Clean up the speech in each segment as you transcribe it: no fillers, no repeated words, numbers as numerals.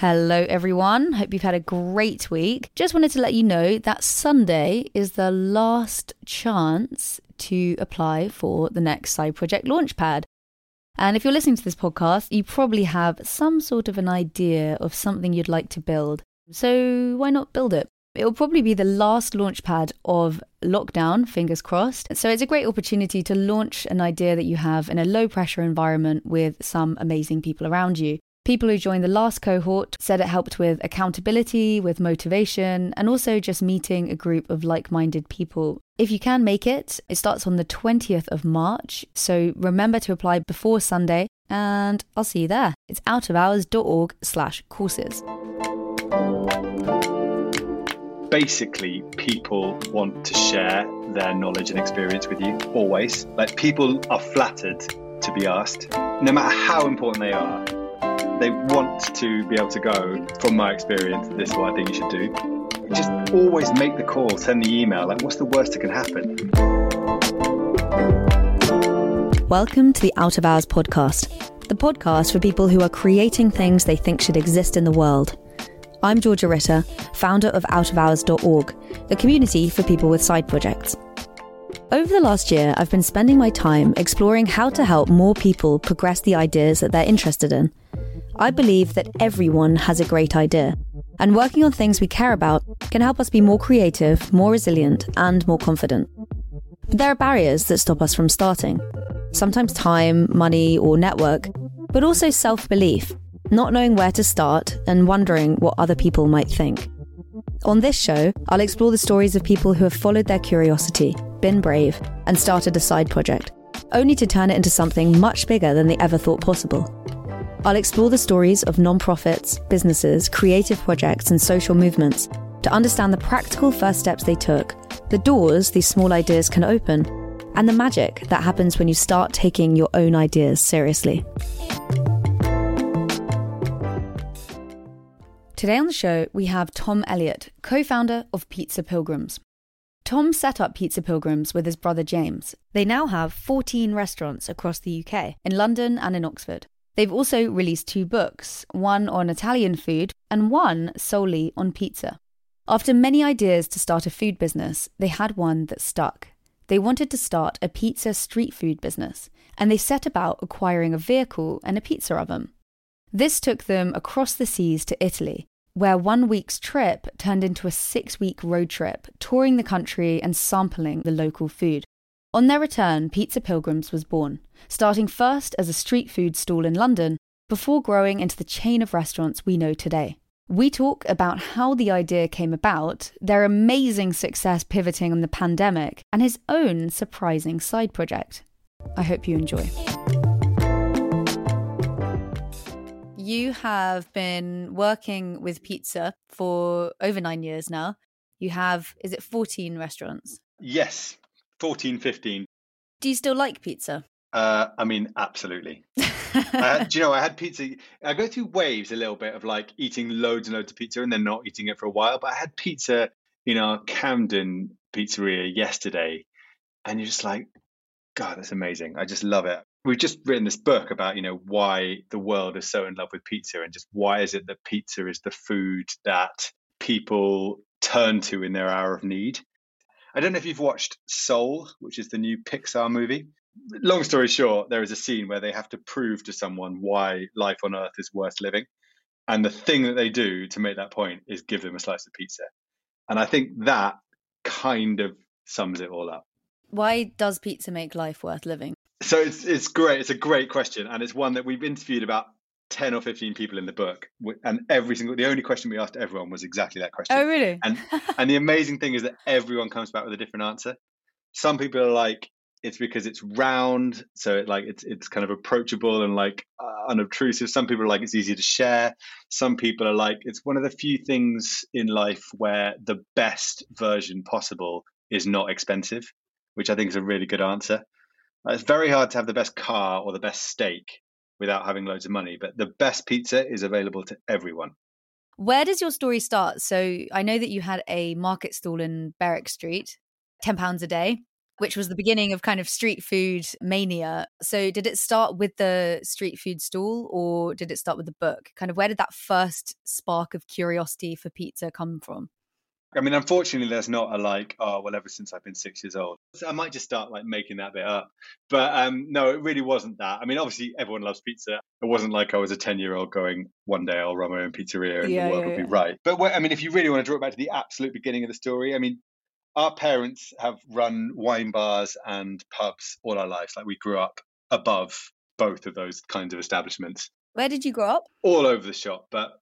Hello everyone, hope you've had a great week. Just wanted to let you know that Sunday is the last chance to apply for the next Side Project Launchpad. And if you're listening to this podcast, you probably have some sort of an idea of something you'd like to build. So why not build it? It'll probably be the last launchpad of lockdown, fingers crossed. So it's a great opportunity to launch an idea that you have in a low pressure environment with some amazing people around you. People who joined the last cohort said it helped with accountability, with motivation, and also just meeting a group of like-minded people. If you can make it, it starts on the 20th of March. So remember to apply before Sunday, and I'll see you there. It's outofhours.org/courses. Basically, people want to share their knowledge and experience with you, always. Like, people are flattered to be asked, no matter how important they are. They want to be able to go, from my experience, this is what I think you should do. Just always make the call, send the email. Like, what's the worst that can happen? Welcome to the Out of Hours podcast, the podcast for people who are creating things they think should exist in the world. I'm Georgia Ritter, founder of outofhours.org, a community for people with side projects. Over the last year, I've been spending my time exploring how to help more people progress the ideas that they're interested in. I believe that everyone has a great idea, and working on things we care about can help us be more creative, more resilient, and more confident. But there are barriers that stop us from starting. Sometimes time, money, or network, but also self-belief. Not knowing where to start and wondering what other people might think. On this show, I'll explore the stories of people who have followed their curiosity, been brave, and started a side project, only to turn it into something much bigger than they ever thought possible. I'll explore the stories of non-profits, businesses, creative projects, and social movements to understand the practical first steps they took, the doors these small ideas can open, and the magic that happens when you start taking your own ideas seriously. Today on the show, we have Tom Elliott, co-founder of Pizza Pilgrims. Tom set up Pizza Pilgrims with his brother James. They now have 14 restaurants across the UK, in London and in Oxford. They've also released 2 books, one on Italian food and one solely on pizza. After many ideas to start a food business, they had one that stuck. They wanted to start a pizza street food business, and they set about acquiring a vehicle and a pizza oven. This took them across the seas to Italy, where one week's trip turned into a 6-week road trip, touring the country and sampling the local food. On their return, Pizza Pilgrims was born, starting first as a street food stall in London, before growing into the chain of restaurants we know today. We talk about how the idea came about, their amazing success pivoting on the pandemic, and his own surprising side project. I hope you enjoy. You have been working with pizza for over 9 years now. You have, is it 14 restaurants? Yes, 14, 15. Do you still like pizza? Absolutely. Do you know, I had pizza. I go through waves a little bit of like eating loads and loads of pizza and then not eating it for a while. But I had pizza in our Camden pizzeria yesterday. And you're just like, God, that's amazing. I just love it. We've just written this book about, you know, why the world is so in love with pizza and just why is it that pizza is the food that people turn to in their hour of need. I don't know if you've watched Soul, which is the new Pixar movie. Long story short, there is a scene where they have to prove to someone why life on Earth is worth living. And the thing that they do to make that point is give them a slice of pizza. And I think that kind of sums it all up. Why does pizza make life worth living? So it's great. It's a great question. And it's one that we've interviewed about 10 or 15 people in the book. And the only question we asked everyone was exactly that question. Oh, really? And the amazing thing is that everyone comes back with a different answer. Some people are like, it's because it's round. So it's kind of approachable and like unobtrusive. Some people are like, it's easy to share. Some people are like, it's one of the few things in life where the best version possible is not expensive, which I think is a really good answer. It's very hard to have the best car or the best steak without having loads of money, but the best pizza is available to everyone. Where does your story start? So I know that you had a market stall in Berwick Street, £10 a day. which was the beginning of kind of street food mania. So did it start with the street food stall or did it start with the book? Kind of where did that first spark of curiosity for pizza come from? I mean, unfortunately, there's not a like, oh, well, ever since I've been 6 years old. So I might just start like making that bit up. But no, it really wasn't that. I mean, obviously, everyone loves pizza. It wasn't like I was a 10-year-old going, one day I'll run my own pizzeria and the world will be right. But I mean, if you really want to draw it back to the absolute beginning of the story, I mean, our parents have run wine bars and pubs all our lives. Like we grew up above both of those kinds of establishments. Where did you grow up? All over the shop. But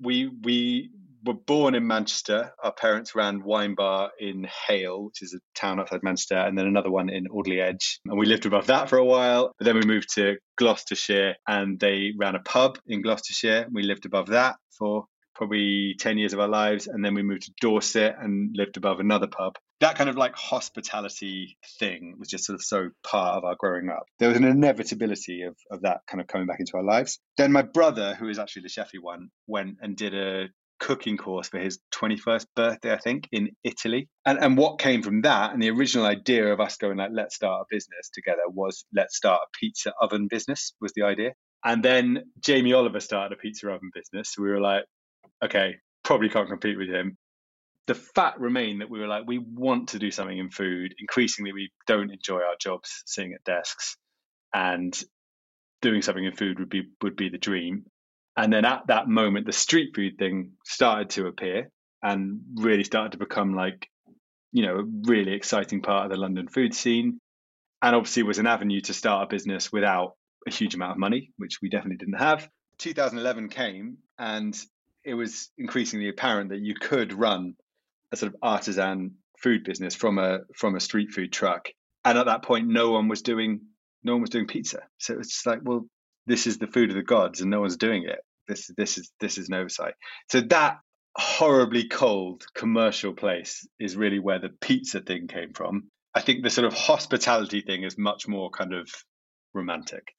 we were born in Manchester. Our parents ran wine bar in Hale, which is a town outside Manchester, and then another one in Audley Edge. And we lived above that for a while. But then we moved to Gloucestershire and they ran a pub in Gloucestershire. And we lived above that for probably 10 years of our lives. And then we moved to Dorset and lived above another pub. That kind of like hospitality thing was just sort of so part of our growing up. There was an inevitability of that kind of coming back into our lives. Then my brother, who is actually the chefy one, went and did a cooking course for his 21st birthday, I think, in Italy. And what came from that and the original idea of us going like, let's start a business together was let's start a pizza oven business was the idea. And then Jamie Oliver started a pizza oven business. So we were like, okay, probably can't compete with him. The fact remained that we were like, we want to do something in food. Increasingly, we don't enjoy our jobs sitting at desks, and doing something in food would be the dream. And then at that moment, the street food thing started to appear and really started to become like, you know, a really exciting part of the London food scene. And obviously was an avenue to start a business without a huge amount of money, which we definitely didn't have. 2011 came and it was increasingly apparent that you could run a sort of artisan food business from a street food truck. And at that point, no one was doing pizza. So it's just like, well, this is the food of the gods and no one's doing it. This is an oversight. So that horribly cold commercial place is really where the pizza thing came from. I think the sort of hospitality thing is much more kind of romantic.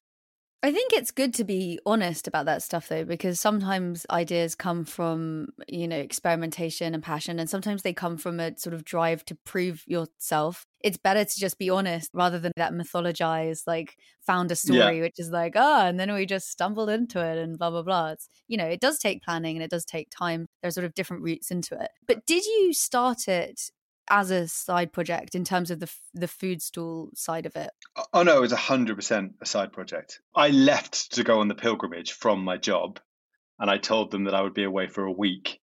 I think it's good to be honest about that stuff, though, because sometimes ideas come from, you know, experimentation and passion, and sometimes they come from a sort of drive to prove yourself. It's better to just be honest rather than that mythologized, like, founder story, yeah, which is like, oh, and then we just stumbled into it and blah, blah, blah. It's, you know, it does take planning and it does take time. There's sort of different routes into it. But did you start it as a side project in terms of the food stall side of it? Oh no, it was 100% a side project. I left to go on the pilgrimage from my job and I told them that I would be away for a week,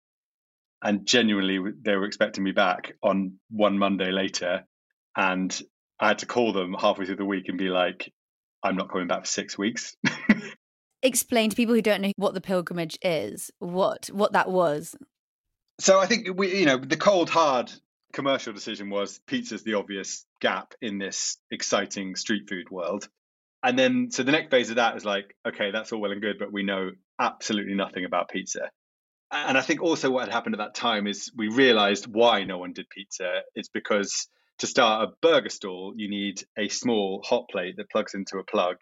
and genuinely they were expecting me back on one Monday later, and I had to call them halfway through the week and be like, I'm not coming back for 6 weeks. Explain to people who don't know what the pilgrimage is, what that was. So I think we, you know, the cold hard commercial decision was pizza's the obvious gap in this exciting street food world. And then so the next phase of that is like, okay, that's all well and good, but we know absolutely nothing about pizza. And I think also what had happened at that time is we realized why no one did pizza. It's because to start a burger stall, you need a small hot plate that plugs into a plug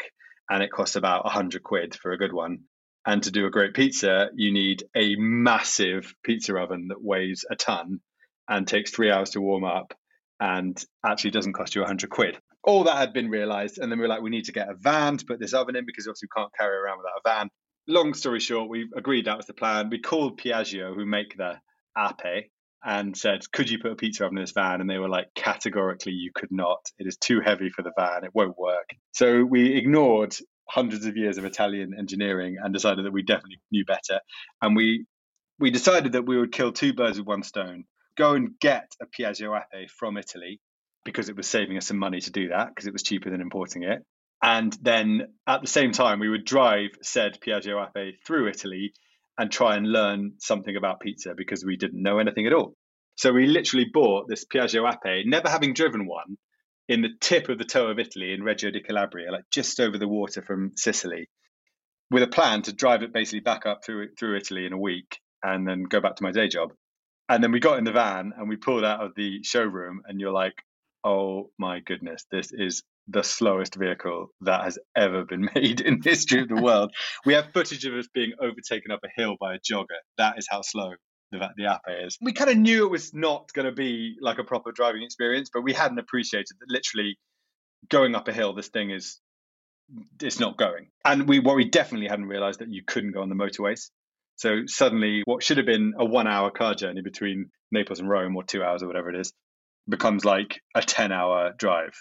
and it costs about 100 quid for a good one. And to do a great pizza, you need a massive pizza oven that weighs a ton and takes 3 hours to warm up and actually doesn't cost you 100 quid. All that had been realised. And then we were like, we need to get a van to put this oven in because obviously we can't carry around without a van. Long story short, we agreed that was the plan. We called Piaggio, who make the Ape, and said, could you put a pizza oven in this van? And they were like, categorically, you could not. It is too heavy for the van. It won't work. So we ignored hundreds of years of Italian engineering and decided that we definitely knew better. And we decided that we would kill two birds with one stone. Go and get a Piaggio Ape from Italy because it was saving us some money to do that because it was cheaper than importing it. And then at the same time, we would drive said Piaggio Ape through Italy and try and learn something about pizza because we didn't know anything at all. So we literally bought this Piaggio Ape, never having driven one, in the tip of the toe of Italy in Reggio di Calabria, like just over the water from Sicily, with a plan to drive it basically back up through Italy in a week and then go back to my day job. And then we got in the van and we pulled out of the showroom and you're like, oh my goodness, this is the slowest vehicle that has ever been made in the history of the world. We have footage of us being overtaken up a hill by a jogger. That is how slow the app is. We kind of knew it was not going to be like a proper driving experience, but we hadn't appreciated that literally going up a hill, this thing is, it's not going. And what we definitely hadn't realized that you couldn't go on the motorways. So suddenly what should have been a 1 hour car journey between Naples and Rome, or 2 hours or whatever it is, becomes like a 10-hour drive.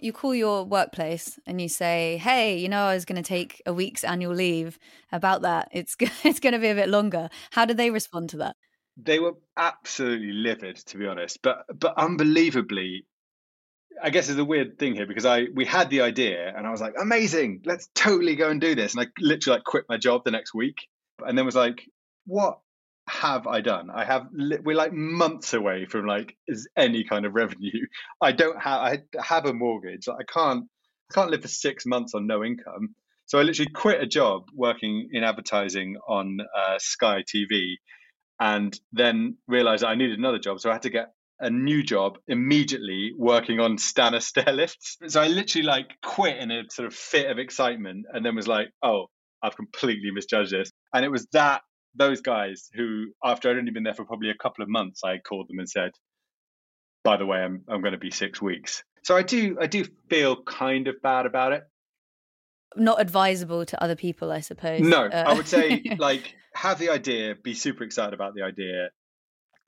You call your workplace and you say, hey, you know, I was going to take a week's annual leave about that. It's going to be a bit longer. How did they respond to that? They were absolutely livid, to be honest. But unbelievably, I guess there's a weird thing here, because we had the idea and I was like, amazing, let's totally go and do this. And I literally quit my job the next week and then was like, what have I done? We're like months away from like any kind of revenue. I have a mortgage. Like I can't live for 6 months on no income. So I literally quit a job working in advertising on Sky TV, and then realized I needed another job. So I had to get a new job immediately working on Stana stair lifts. So I literally like quit in a sort of fit of excitement, and then was like, oh, I've completely misjudged this. And it was those guys who, after I'd only been there for probably a couple of months, I called them and said, by the way, I'm going to be 6 weeks. So I do feel kind of bad about it. Not advisable to other people, I suppose. No, I would say like have the idea, be super excited about the idea.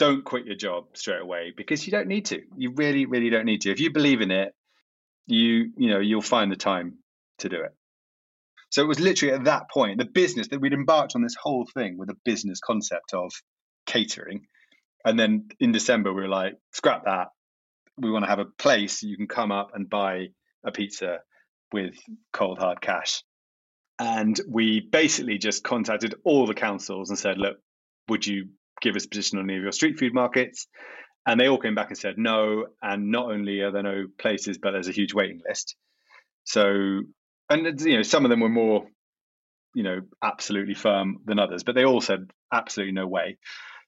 Don't quit your job straight away, because you don't need to. You really, really don't need to. If you believe in it, you'll find the time to do it. So it was literally at that point, the business that we'd embarked on this whole thing with a business concept of catering. And then in December, we were like, scrap that. We want to have a place you can come up and buy a pizza with cold, hard cash. And we basically just contacted all the councils and said, look, would you give us a position on any of your street food markets? And they all came back and said no. And not only are there no places, but there's a huge waiting list. So... and, you know, some of them were more, you know, absolutely firm than others, but they all said absolutely no way.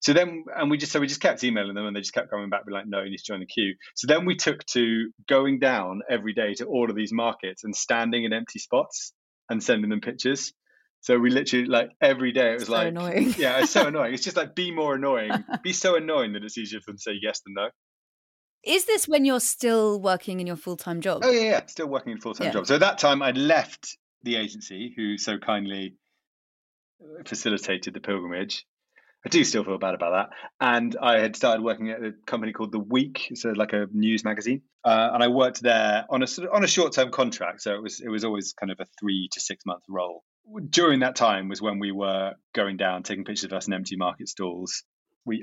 So then, and we just kept emailing them, and they just kept coming back, be like, no, you need to join the queue. So then we took to going down every day to all of these markets and standing in empty spots and sending them pictures. So we literally, like, every day it was so like, annoying. Yeah, it's so annoying. It's just like, be more annoying, be so annoying that it's easier for them to say yes than no. Is this when you're still working in your full-time job? Oh, yeah, still working in a full-time job. So at that time, I'd left the agency who so kindly facilitated the pilgrimage. I do still feel bad about that. And I had started working at a company called The Week, so like a news magazine. And I worked there on a short-term contract. So it was always kind of a 3 to 6 month role. During that time was when we were going down, taking pictures of us in empty market stalls.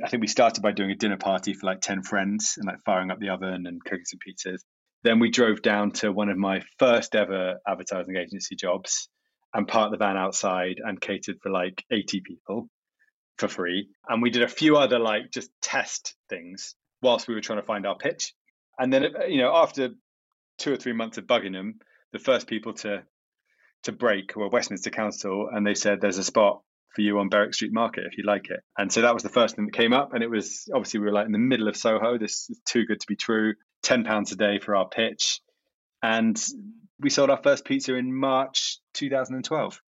I think we started by doing a dinner party for like 10 friends and like firing up the oven and cooking some pizzas. Then we drove down to one of my first ever advertising agency jobs and parked the van outside and catered for like 80 people for free. And we did a few other like just test things whilst we were trying to find our pitch. And then, you know, after 2 or 3 months of bugging them, the first people to break were Westminster Council, and they said there's a spot for you on Berwick Street Market if you like it. And so that was the first thing that came up, and it was obviously we were like in the middle of Soho. This is too good to be true. £10 a day for our pitch, and we sold our first pizza in March 2012.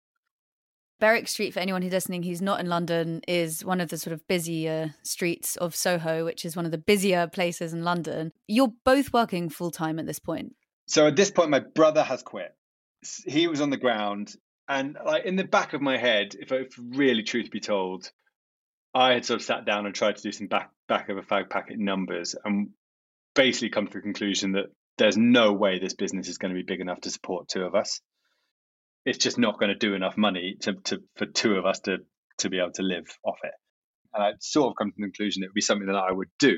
Berwick Street, for anyone who's listening who's not in London, is one of the sort of busier streets of Soho, which is one of the busier places in London. You're both working full time at this point. So at this point, my brother has quit. He was on the ground. And like in the back of my head, if really truth be told, I had sort of sat down and tried to do some back of a fag packet numbers and basically come to the conclusion that there's no way this business is going to be big enough to support two of us. It's just not going to do enough money for two of us to be able to live off it. And I'd sort of come to the conclusion that it would be something that I would do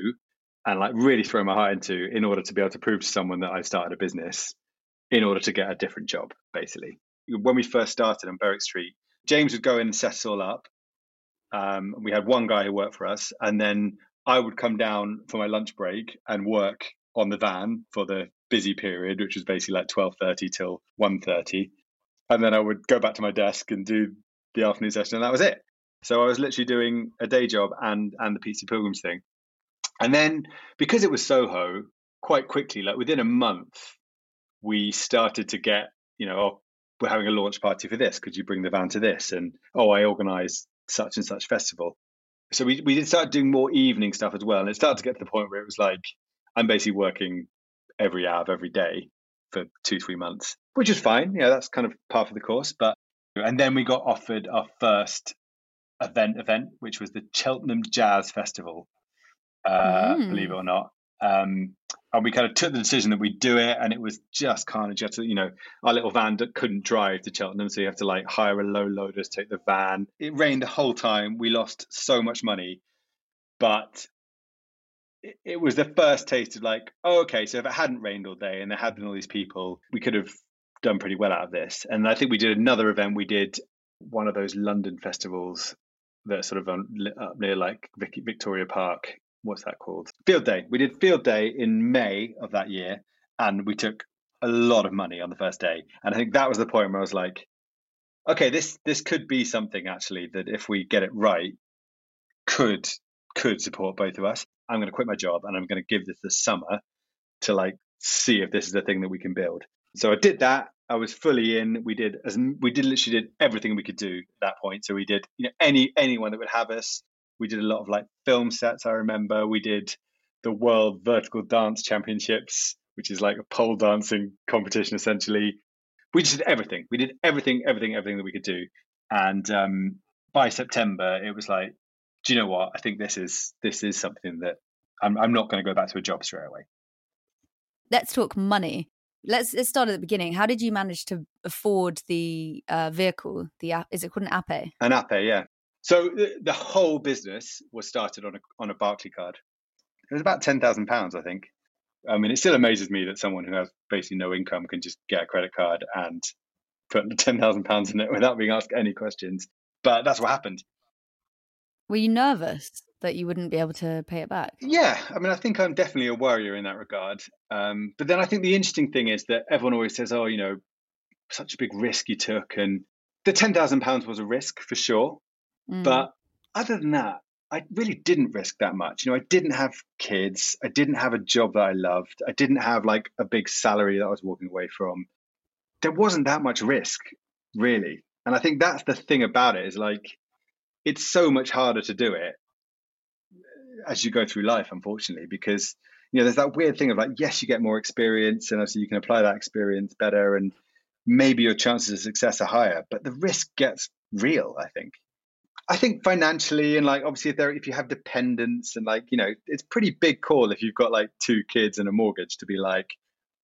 and like really throw my heart into in order to be able to prove to someone that I started a business in order to get a different job, basically. When we first started on Berwick Street, James would go in and set us all up. We had one guy who worked for us, and then I would come down for my lunch break and work on the van for the busy period, which was basically like 12:30 till 1:30. And then I would go back to my desk and do the afternoon session, and that was it. So I was literally doing a day job and the Pizza Pilgrims thing. And then because it was Soho, quite quickly, like within a month, we started to get, you know, we're having a launch party for this. Could you bring the van to this? And, oh, I organize such and such festival. So we did start doing more evening stuff as well. And it started to get to the point where it was like, I'm basically working every hour of every day for 2-3 months, which is fine. You know, that's kind of part of the course. But and then we got offered our first event, which was the Cheltenham Jazz Festival, believe it or not. And we kind of took the decision that we'd do it, and it was just carnage. You know, our little van couldn't drive to Cheltenham, so you have to like hire a low loader to take the van. It rained the whole time. We lost so much money, but it was the first taste of like, oh, okay, so if it hadn't rained all day and there had been all these people, we could have done pretty well out of this. And I think we did another event. We did one of those London festivals that sort of up near like Victoria Park. What's that called? Field Day. We did Field Day in May of that year, and we took a lot of money on the first day. And I think that was the point where I was like, okay, this could be something actually that if we get it right, could support both of us. I'm going to quit my job and I'm going to give this the summer to like see if this is the thing that we can build. So I did that. I was fully in. We literally did everything we could do at that point. So we did, you know, anyone that would have us. We did a lot of like film sets. I remember we did the World Vertical Dance Championships, which is like a pole dancing competition, essentially. We just did everything. We did everything that we could do. And by September, it was like, do you know what? I think this is something that I'm not going to go back to a job straight away. Let's talk money. Let's start at the beginning. How did you manage to afford the vehicle? Is it called an Ape? An Ape, yeah. So the whole business was started on a Barclay card. It was about £10,000, I think. I mean, it still amazes me that someone who has basically no income can just get a credit card and put £10,000 in it without being asked any questions. But that's what happened. Were you nervous that you wouldn't be able to pay it back? Yeah. I mean, I think I'm definitely a worrier in that regard. But then I think the interesting thing is that everyone always says, oh, you know, such a big risk you took. And the £10,000 was a risk for sure. But other than that, I really didn't risk that much. You know, I didn't have kids. I didn't have a job that I loved. I didn't have like a big salary that I was walking away from. There wasn't that much risk, really. And I think that's the thing about it is like, it's so much harder to do it as you go through life, unfortunately, because, you know, there's that weird thing of like, yes, you get more experience and obviously you can apply that experience better and maybe your chances of success are higher, but the risk gets real, I think. I think financially and like obviously if you have dependents and like, you know, it's pretty big call if you've got like 2 kids and a mortgage to be like,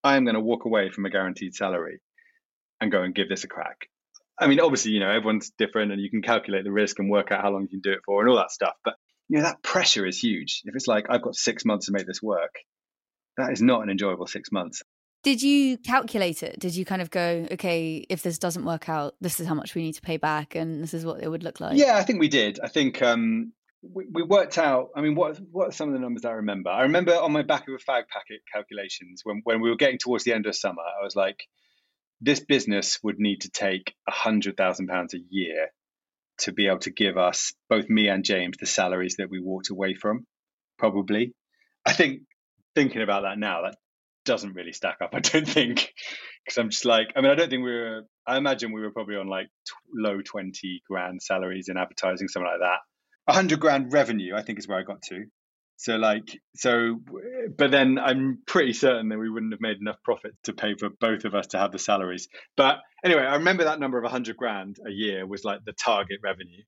I am going to walk away from a guaranteed salary and go and give this a crack. I mean, obviously, you know, everyone's different and you can calculate the risk and work out how long you can do it for and all that stuff. But, you know, that pressure is huge. If it's like, I've got 6 months to make this work, that is not an enjoyable 6 months. Did you calculate it? Did you kind of go, okay, if this doesn't work out, this is how much we need to pay back and this is what it would look like? Yeah, I think we did. I think we worked out, I mean, what are some of the numbers I remember? I remember on my back of a fag packet calculations, when we were getting towards the end of summer, I was like, this business would need to take £100,000 a year to be able to give us, both me and James, the salaries that we walked away from, probably. I think thinking about that now, that doesn't really stack up, I don't think, because I'm just like, I mean, I don't think I imagine we were probably on like low 20 grand salaries in advertising, something like that. 100 grand revenue, I think, is where I got to. But then I'm pretty certain that we wouldn't have made enough profit to pay for both of us to have the salaries. But anyway, I remember that number of 100 grand a year was like the target revenue.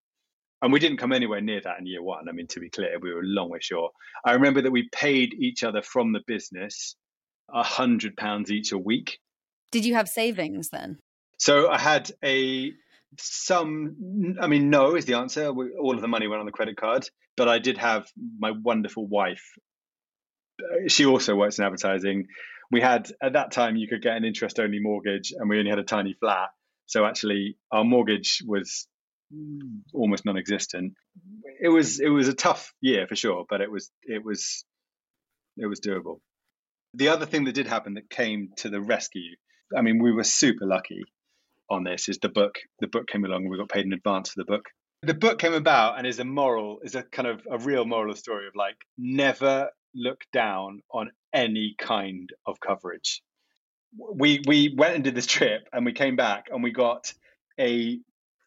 And we didn't come anywhere near that in year one. I mean, to be clear, we were a long way short. I remember that we paid each other from the business £100 each a week. Did you have savings then? So I had no is the answer. All of the money went on the credit card, but I did have my wonderful wife. She also works in advertising. We had, at that time, you could get an interest only mortgage and we only had a tiny flat. So actually our mortgage was almost non-existent. It was a tough year for sure, but it was doable. The other thing that did happen that came to the rescue, I mean, we were super lucky on this, is the book. The book came along and we got paid in advance for the book. The book came about and is a real moral story of like, never look down on any kind of coverage. We went and did this trip and we came back and we got a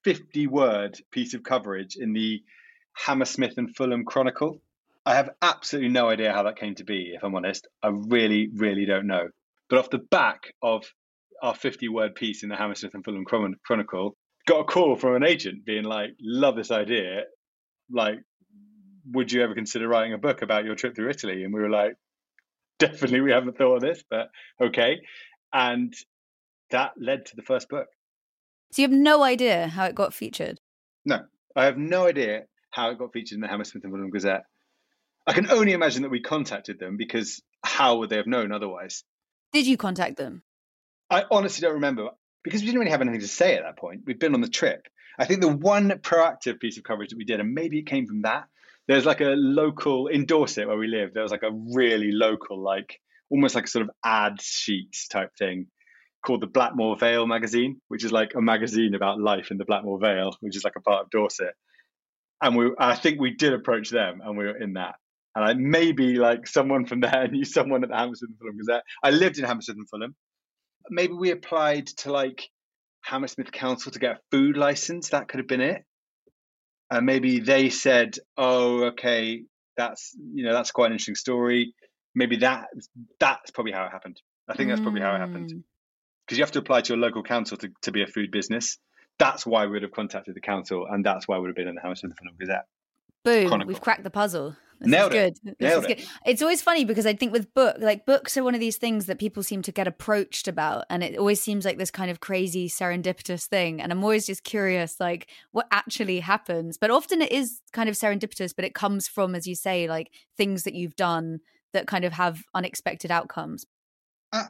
50-word piece of coverage in the Hammersmith and Fulham Chronicle. I have absolutely no idea how that came to be, if I'm honest. I really, really don't know. But off the back of our 50-word piece in the Hammersmith and Fulham Chronicle, got a call from an agent being like, love this idea. Like, would you ever consider writing a book about your trip through Italy? And we were like, definitely, we haven't thought of this, but okay. And that led to the first book. So you have no idea how it got featured? No, I have no idea how it got featured in the Hammersmith and Fulham Gazette. I can only imagine that we contacted them, because how would they have known otherwise? Did you contact them? I honestly don't remember, because we didn't really have anything to say at that point. We'd been on the trip. I think the one proactive piece of coverage that we did, and maybe it came from that, there's like a local, in Dorset where we live, there was like a really local, like almost like a sort of ad sheet type thing called the Blackmore Vale magazine, which is like a magazine about life in the Blackmore Vale, which is like a part of Dorset. And I think we did approach them, and we were in that. And I maybe like someone from there knew someone at the Hammersmith and Fulham Gazette. I lived in Hammersmith and Fulham. Maybe we applied to like Hammersmith Council to get a food license. That could have been it. And maybe they said, oh, okay, that's quite an interesting story. Maybe that's probably how it happened. I think that's probably how it happened. Because you have to apply to your local council to be a food business. That's why we would have contacted the council, and that's why we would have been in the Hammersmith and Fulham Gazette. Boom, Chronicle. We've cracked the puzzle. Nailed it. It's always funny because I think with books are one of these things that people seem to get approached about, and it always seems like this kind of crazy serendipitous thing. And I'm always just curious, like what actually happens. But often it is kind of serendipitous, but it comes from, as you say, like things that you've done that kind of have unexpected outcomes.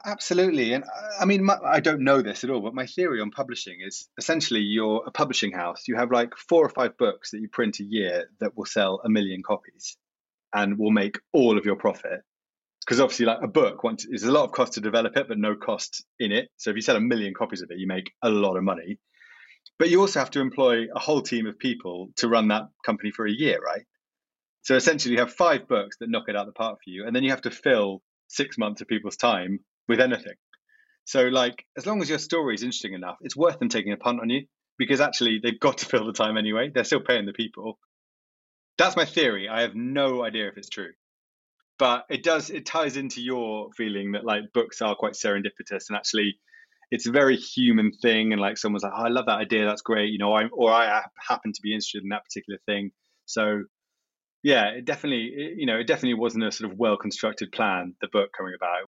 Absolutely. And I mean, I don't know this at all, but my theory on publishing is essentially you're a publishing house. You have like 4 or 5 books that you print a year that will sell 1 million copies and will make all of your profit. Because obviously like a book, there's a lot of cost to develop it, but no cost in it. So if you sell 1 million copies of it, you make a lot of money. But you also have to employ a whole team of people to run that company for a year, right? So essentially you have 5 books that knock it out of the park for you. And then you have to fill 6 months of people's time with anything. So like, as long as your story is interesting enough, it's worth them taking a punt on you, because actually they've got to fill the time anyway. They're still paying the people. That's my theory. I have no idea if it's true, but it ties into your feeling that like books are quite serendipitous, and actually it's a very human thing. And like someone's like, oh, I love that idea. That's great. You know, I happen to be interested in that particular thing. So yeah, it definitely wasn't a sort of well-constructed plan, the book coming about.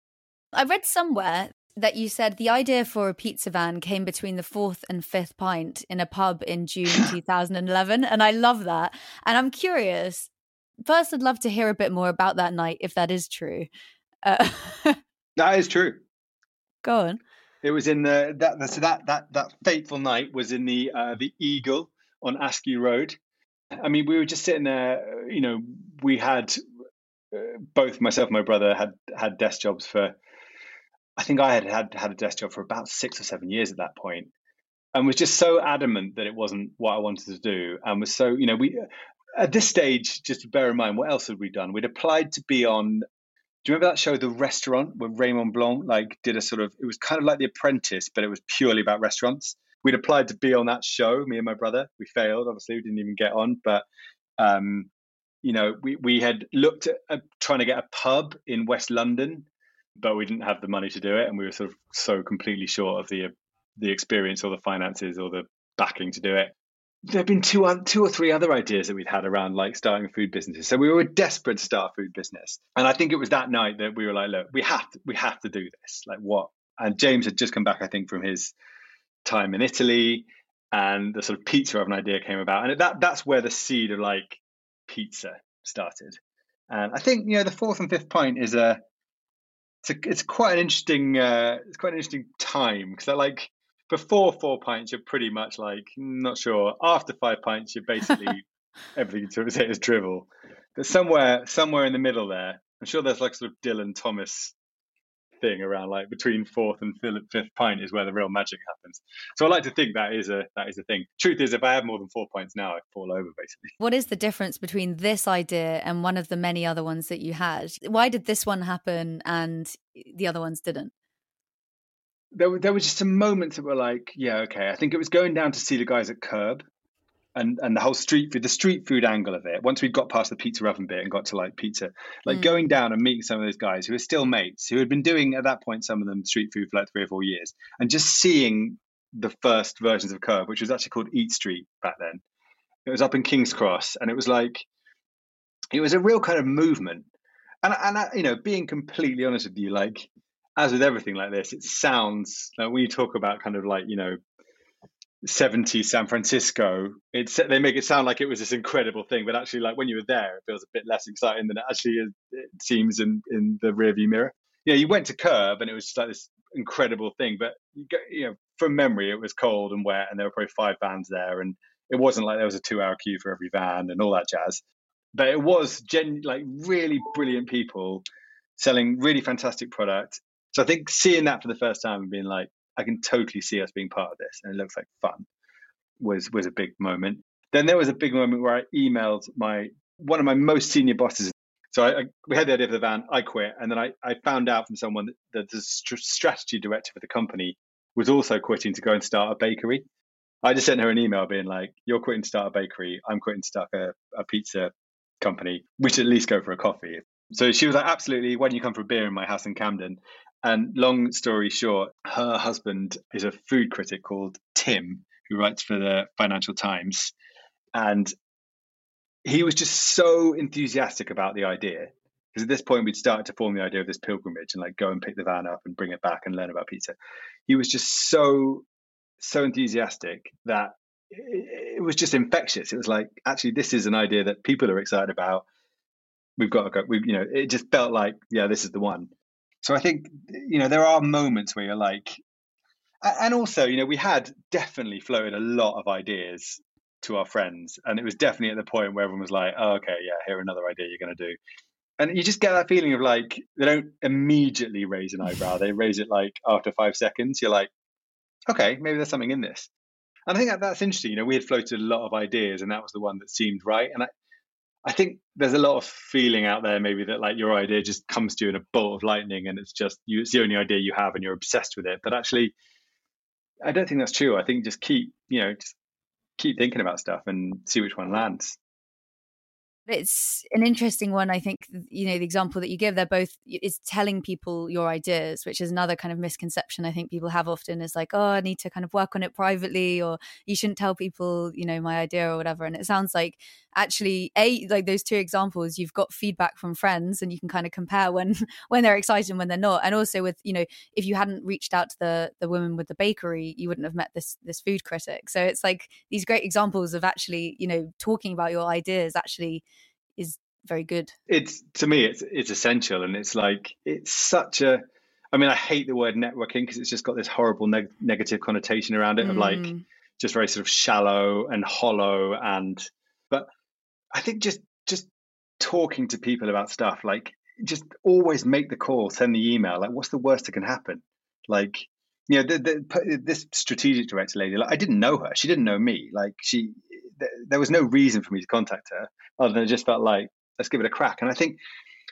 I read somewhere that you said the idea for a pizza van came between the 4th and 5th pint in a pub in June 2011. And I love that. And I'm curious, first, I'd love to hear a bit more about that night, if that is true. That is true. Go on. It was in that fateful night was in the Eagle on Askew Road. I mean, we were just sitting there, you know, we had both myself and my brother had desk jobs for, I think I had a desk job for about 6 or 7 years at that point, and was just so adamant that it wasn't what I wanted to do. And was so, you know, we, at this stage, just to bear in mind, what else had we done? We'd applied to be on, do you remember that show, The Restaurant, where Raymond Blanc like did a sort of, it was kind of like The Apprentice, but it was purely about restaurants. We'd applied to be on that show, me and my brother. We failed, obviously, we didn't even get on. But, you know, we had looked at trying to get a pub in West London, but we didn't have the money to do it. And we were sort of so completely short of the experience or the finances or the backing to do it. There'd been two or three other ideas that we'd had around like starting food businesses. So we were desperate to start a food business. And I think it was that night that we were like, look, we have to do this. Like what? And James had just come back, I think, from his time in Italy, and the sort of pizza of an idea came about, and that's where the seed of like pizza started. And I think, you know, the 4th and 5th pint is it's quite an interesting time, because they're like before 4 pints you're pretty much like not sure, after 5 pints you're basically everything to say is drivel, but somewhere in the middle there, I'm sure there's like sort of Dylan Thomas thing around like between 4th and 5th pint is where the real magic happens. So I like to think that is a thing. Truth is, if I have more than 4 pints now, I fall over basically. What is the difference between this idea and one of the many other ones that you had? Why did this one happen and the other ones didn't? There were just some moments that were like, yeah, okay. I think it was going down to see the guys at Curb, and the whole street food angle of it, once we got past the pizza oven bit and got to like pizza, like going down and meeting some of those guys who are still mates, who had been doing at that point, some of them street food for like 3 or 4 years, and just seeing the first versions of Curb, which was actually called Eat Street back then. It was up in King's Cross, and it was like, it was a real kind of movement. And I, you know, being completely honest with you, like, as with everything like this, it sounds like when you talk about kind of like, you know, 70s San Francisco, they make it sound like it was this incredible thing, but actually, like, when you were there, it feels a bit less exciting than it actually is, it seems in the rearview mirror. You know, you went to Curb and it was just like this incredible thing, but you know, from memory, it was cold and wet, and there were probably 5 vans there, and it wasn't like there was a 2-hour queue for every van and all that jazz. But it was like really brilliant people selling really fantastic product. So I think seeing that for the first time and being like, I can totally see us being part of this, and it looks like fun, was a big moment. Then there was a big moment where I emailed one of my most senior bosses. So we had the idea for the van, I quit. And then I found out from someone that the strategy director for the company was also quitting to go and start a bakery. I just sent her an email being like, you're quitting to start a bakery, I'm quitting to start a pizza company. We should at least go for a coffee. So she was like, absolutely, why don't you come for a beer in my house in Camden? And long story short, her husband is a food critic called Tim, who writes for the Financial Times. And he was just so enthusiastic about the idea, because at this point we'd started to form the idea of this pilgrimage and like go and pick the van up and bring it back and learn about pizza. He was just so enthusiastic that it was just infectious. It was like, actually, this is an idea that people are excited about. We've got to go. You know, it just felt like, yeah, this is the one. So I think, you know, there are moments where you're like, and also, you know, we had definitely floated a lot of ideas to our friends, and it was definitely at the point where everyone was like, oh, okay, yeah, here another idea you're going to do. And you just get that feeling of like, they don't immediately raise an eyebrow. They raise it like after 5 seconds. You're like, okay, maybe there's something in this. And I think that's interesting. You know, we had floated a lot of ideas, and that was the one that seemed right. And I think there's a lot of feeling out there maybe that like your idea just comes to you in a bolt of lightning, and it's just it's the only idea you have and you're obsessed with it. But actually, I don't think that's true. I think just keep thinking about stuff and see which one lands. It's an interesting one. I think, you know, the example that you give, they're both, is telling people your ideas, which is another kind of misconception I think people have often, is like, oh, I need to kind of work on it privately, or you shouldn't tell people, you know, my idea or whatever. And it sounds like actually, like those two examples, you've got feedback from friends and you can kind of compare when they're excited and when they're not. And also with, you know, if you hadn't reached out to the woman with the bakery, you wouldn't have met this food critic. So it's like these great examples of actually, you know, talking about your ideas actually is very good. It's, to me, it's essential. And it's like, it's such a, I mean, I hate the word networking because it's just got this horrible negative connotation around it of like, just very sort of shallow and hollow. And, but I think just talking to people about stuff, like just always make the call, send the email. Like, what's the worst that can happen? Like, you know, this strategic director lady, like, I didn't know her. She didn't know me. Like there was no reason for me to contact her other than it just felt like, let's give it a crack. And I think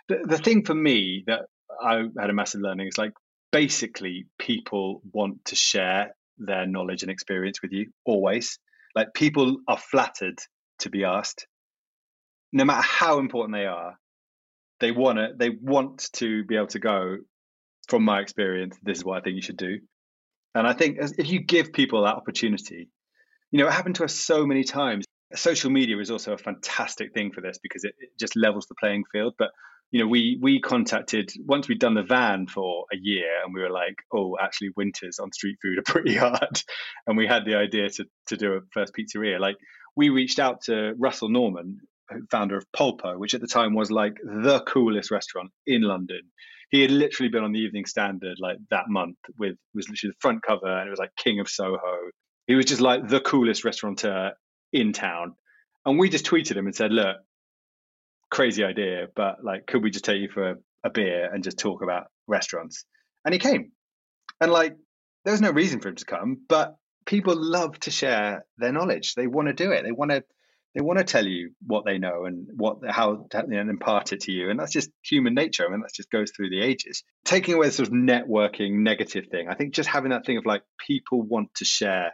the thing for me that I had a massive learning is like, basically people want to share their knowledge and experience with you always. Like, people are flattered to be asked. No matter how important they are, they want to be able to go, from my experience, this is what I think you should do. And I think if you give people that opportunity, you know, it happened to us so many times. Social media is also a fantastic thing for this because it just levels the playing field. But, you know, we contacted, once we'd done the van for a year, and we were like, oh, actually winters on street food are pretty hard. And we had the idea to do a first pizzeria. Like, we reached out to Russell Norman, founder of Polpo, which at the time was like the coolest restaurant in London. He had literally been on the Evening Standard like that month was literally the front cover, and it was like King of Soho. He was just like the coolest restaurateur in town. And we just tweeted him and said, look, crazy idea, but like, could we just take you for a beer and just talk about restaurants? And he came. And like, there was no reason for him to come, but people love to share their knowledge. They want to do it. They want to tell you what they know and how and impart it to you. And that's just human nature. I mean, that just goes through the ages. Taking away the sort of networking negative thing, I think just having that thing of like, people want to share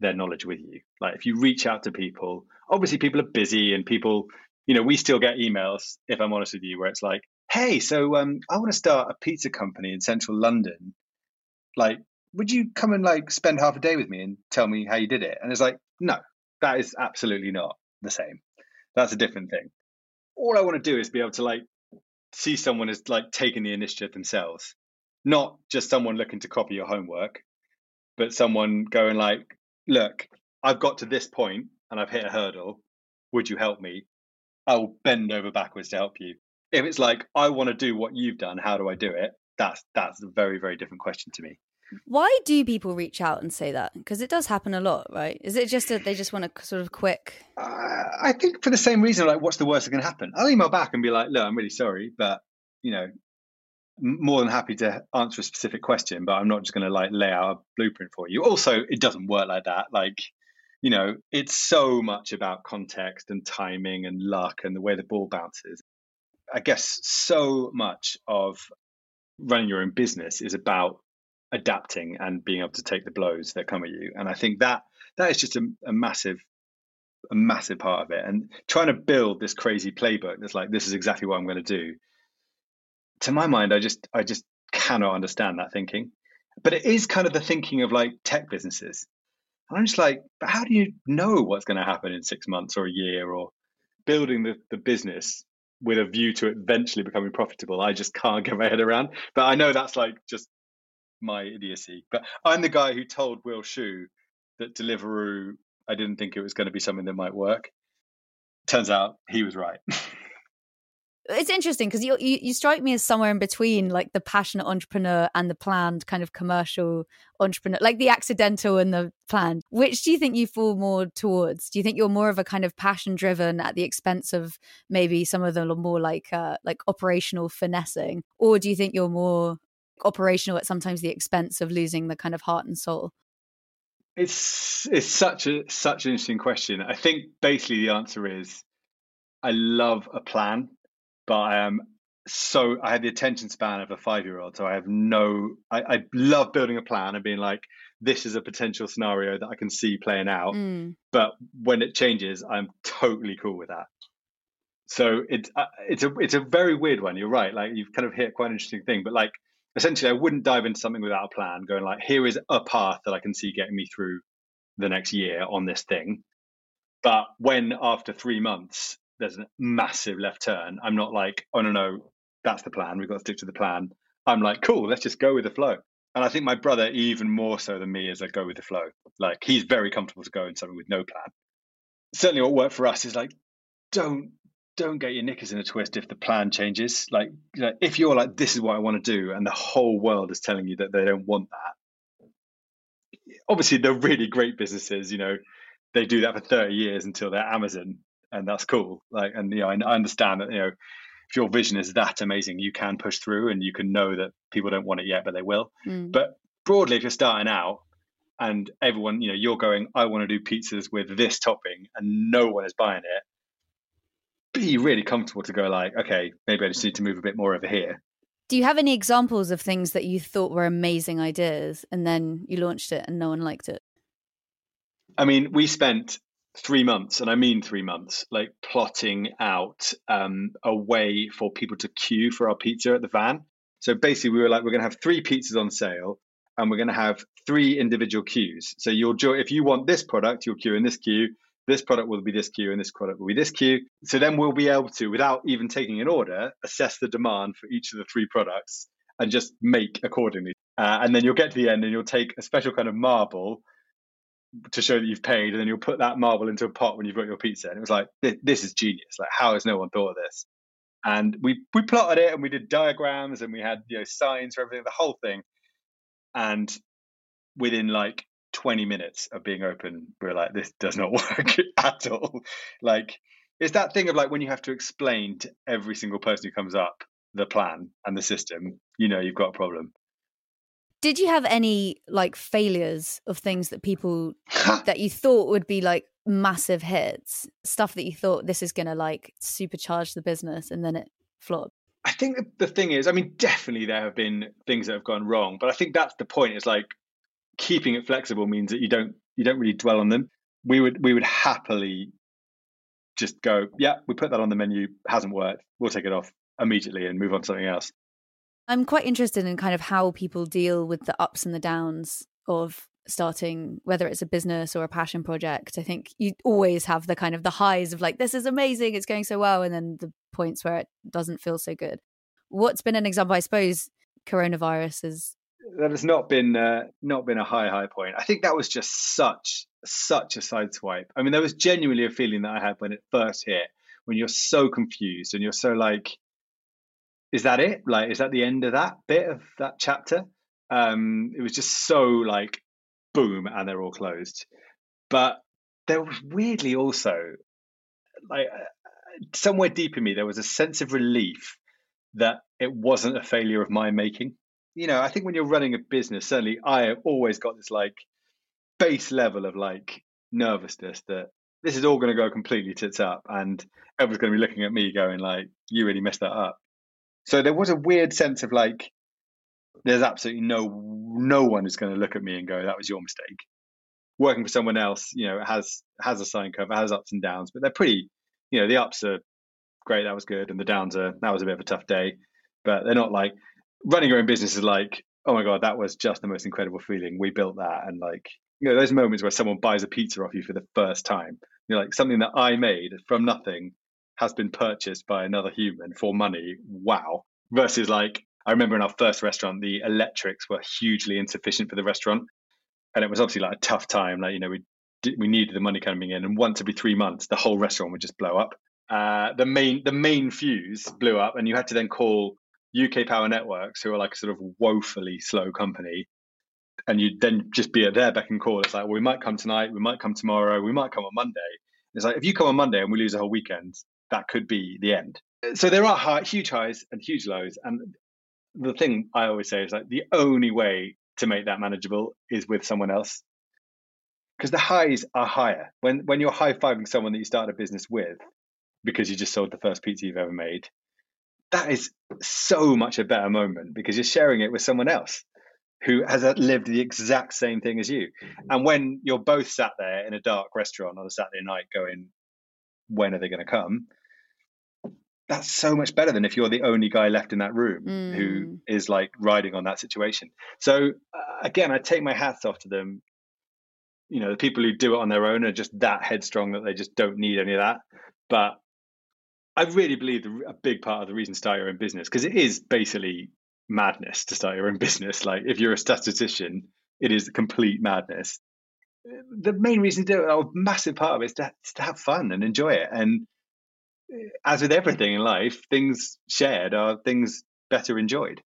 their knowledge with you. Like if you reach out to people, obviously people are busy and people, you know, we still get emails, if I'm honest with you, where it's like, hey, so I want to start a pizza company in central London. Like, would you come and like spend half a day with me and tell me how you did it? And it's like, no, that is absolutely not the same. That's a different thing. All I want to do is be able to like see someone as like taking the initiative themselves, not just someone looking to copy your homework, but someone going like, look, I've got to this point and I've hit a hurdle. Would you help me? I'll bend over backwards to help you. If it's like, I want to do what you've done, how do I do it? That's a very, very different question to me. Why do people reach out and say that? Because it does happen a lot, right? Is it just that they just want a sort of quick... I think for the same reason, like, what's the worst that can happen? I'll email back and be like, look, I'm really sorry, but, you know, more than happy to answer a specific question, but I'm not just going to like lay out a blueprint for you. Also, it doesn't work like that. Like, you know, it's so much about context and timing and luck and the way the ball bounces. I guess so much of running your own business is about adapting and being able to take the blows that come at you. And I think that is just a massive part of it. And trying to build this crazy playbook that's like, this is exactly what I'm going to do. To my mind, I just cannot understand that thinking. But it is kind of the thinking of like tech businesses. And I'm just like, but how do you know what's going to happen in 6 months or a year, or building the business with a view to eventually becoming profitable? I just can't get my head around. But I know that's like just my idiocy. But I'm the guy who told Will Shue that Deliveroo, I didn't think it was going to be something that might work. Turns out he was right. It's interesting because you strike me as somewhere in between, like the passionate entrepreneur and the planned kind of commercial entrepreneur, like the accidental and the planned. Which do you think you fall more towards? Do you think you're more of a kind of passion driven at the expense of maybe some of the more like operational finessing? Or do you think you're more operational at sometimes the expense of losing the kind of heart and soul? It's such an interesting question. I think basically the answer is I love a plan, but I have the attention span of a 5-year-old. So I love building a plan and being like, this is a potential scenario that I can see playing out. Mm. But when it changes, I'm totally cool with that. So it's a very weird one. You're right. Like you've kind of hit quite an interesting thing, but like, essentially, I wouldn't dive into something without a plan, going like, here is a path that I can see getting me through the next year on this thing. But when after 3 months, there's a massive left turn, I'm not like, oh, no, that's the plan. We've got to stick to the plan. I'm like, cool, let's just go with the flow. And I think my brother, even more so than me, is like, go with the flow. Like, he's very comfortable to go in something with no plan. Certainly what worked for us is like, don't get your knickers in a twist if the plan changes. Like, you know, if you're like, this is what I want to do, and the whole world is telling you that they don't want that. Obviously, they're really great businesses. You know, they do that for 30 years until they're Amazon, and that's cool. Like, and you know, I understand that, you know, if your vision is that amazing, you can push through, and you can know that people don't want it yet, but they will. Mm. But broadly, if you're starting out, and everyone, you know, you're going, I want to do pizzas with this topping, and no one is buying it. Be really comfortable to go like, okay, maybe I just need to move a bit more over here. Do you have any examples of things that you thought were amazing ideas and then you launched it and no one liked it? I mean, we spent 3 months, and I mean 3 months, like plotting out a way for people to queue for our pizza at the van. So basically we were like, we're going to have 3 pizzas on sale and we're going to have 3 individual queues. So you'll if you want this product, you'll queue in this queue. This product will be this queue and this product will be this queue. So then we'll be able to, without even taking an order, assess the demand for each of the 3 products and just make accordingly. And then you'll get to the end and you'll take a special kind of marble to show that you've paid. And then you'll put that marble into a pot when you've got your pizza. And it was like, this is genius. Like, how has no one thought of this? And we plotted it and we did diagrams and we had, you know, signs for everything, the whole thing. And within like 20 minutes of being open, we're like, this does not work at all. Like, it's that thing of like, when you have to explain to every single person who comes up the plan and the system, you know you've got a problem. Did you have any like failures of things that people that you thought would be like massive hits, stuff that you thought this is gonna like supercharge the business, and then it flopped? I think the thing is, I mean, definitely there have been things that have gone wrong, but I think that's the point. It's like, keeping it flexible means that you don't you don't really dwell on them. We would happily just go, yeah, we put that on the menu, hasn't worked, we'll take it off immediately and move on to something else. I'm quite interested in kind of how people deal with the ups and the downs of starting, whether it's a business or a passion project. I think you always have the kind of the highs of like, this is amazing, it's going so well, and then the points where it doesn't feel so good. What's been an example? I suppose coronavirus is... That has not been a high point. I think that was just such a sideswipe. I mean, there was genuinely a feeling that I had when it first hit, when you're so confused and you're so like, is that it? Like, is that the end of that bit of that chapter? It was just so like, boom, and they're all closed. But there was weirdly also, like, somewhere deep in me, there was a sense of relief that it wasn't a failure of my making. You know, I think when you're running a business, certainly I have always got this like base level of like nervousness that this is all going to go completely tits up and everyone's going to be looking at me going like, you really messed that up. So there was a weird sense of like, there's absolutely no one is going to look at me and go, that was your mistake. Working for someone else, you know, has a sine curve, has ups and downs, but they're pretty, you know, the ups are great, that was good, and the downs are, that was a bit of a tough day, but they're not like... Running your own business is like, oh my God, that was just the most incredible feeling. We built that. And like, you know, those moments where someone buys a pizza off you for the first time, you're like, something that I made from nothing has been purchased by another human for money. Wow. Versus like, I remember in our first restaurant, the electrics were hugely insufficient for the restaurant. And it was obviously like a tough time. Like, you know, we needed the money coming in, and once every 3 months, the whole restaurant would just blow up. The main fuse blew up, and you had to then call UK Power Networks, who are like a sort of woefully slow company, and you'd then just be at their beck and call. It's like, well, we might come tonight, we might come tomorrow, we might come on Monday. It's like, if you come on Monday and we lose a whole weekend, that could be the end. So there are huge highs and huge lows. And the thing I always say is like, the only way to make that manageable is with someone else, because the highs are higher. When you're high-fiving someone that you started a business with because you just sold the first pizza you've ever made, that is so much a better moment, because you're sharing it with someone else who has lived the exact same thing as you. And when you're both sat there in a dark restaurant on a Saturday night going, when are they going to come? That's so much better than if you're the only guy left in that room who is like riding on that situation. So again, I take my hats off to them. You know, the people who do it on their own are just that headstrong that they just don't need any of that. But I really believe a big part of the reason to start your own business, because it is basically madness to start your own business. Like, if you're a statistician, it is complete madness. The main reason to do it, a massive part of it, is to have fun and enjoy it. And as with everything in life, things shared are things better enjoyed.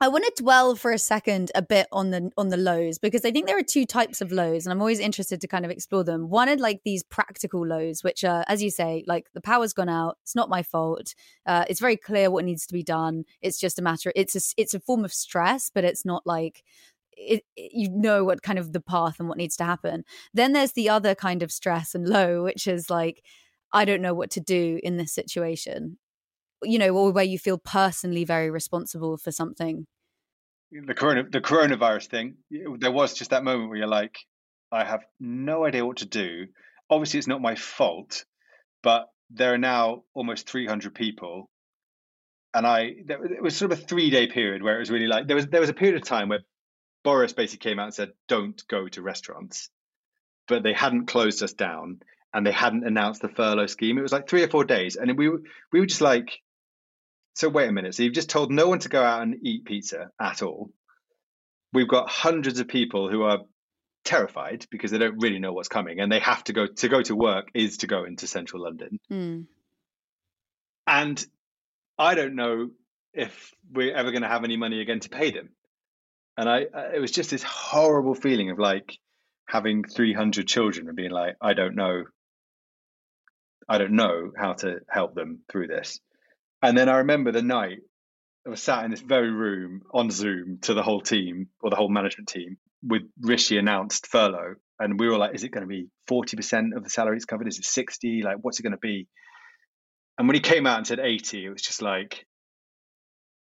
I want to dwell for a second a bit on the lows, because I think there are two types of lows, and I'm always interested to kind of explore them. One are like these practical lows, which are, as you say, like the power's gone out, it's not my fault. It's very clear what needs to be done. It's just a matter, it's a form of stress, but it's not like, you know what kind of the path and what needs to happen. Then there's the other kind of stress and low, which is like, I don't know what to do in this situation. You know, or where you feel personally very responsible for something. The coronavirus thing, there was just that moment where you're like, I have no idea what to do. Obviously, it's not my fault, but there are now almost 300 people. And it was sort of a 3-day period where it was really like, there was a period of time where Boris basically came out and said, don't go to restaurants. But they hadn't closed us down and they hadn't announced the furlough scheme. It was like 3 or 4 days. And we were just like, so wait a minute. So you've just told no one to go out and eat pizza at all. We've got hundreds of people who are terrified because they don't really know what's coming, and they have to go to work is to go into central London. And I don't know if we're ever going to have any money again to pay them. And it was just this horrible feeling of like having 300 children and being like, I don't know how to help them through this. And then I remember the night I was sat in this very room on Zoom to the whole team, or the whole management team, with Rishi announced furlough. And we were like, is it going to be 40% of the salaries covered? Is it 60? Like, what's it going to be? And when he came out and said 80, it was just like,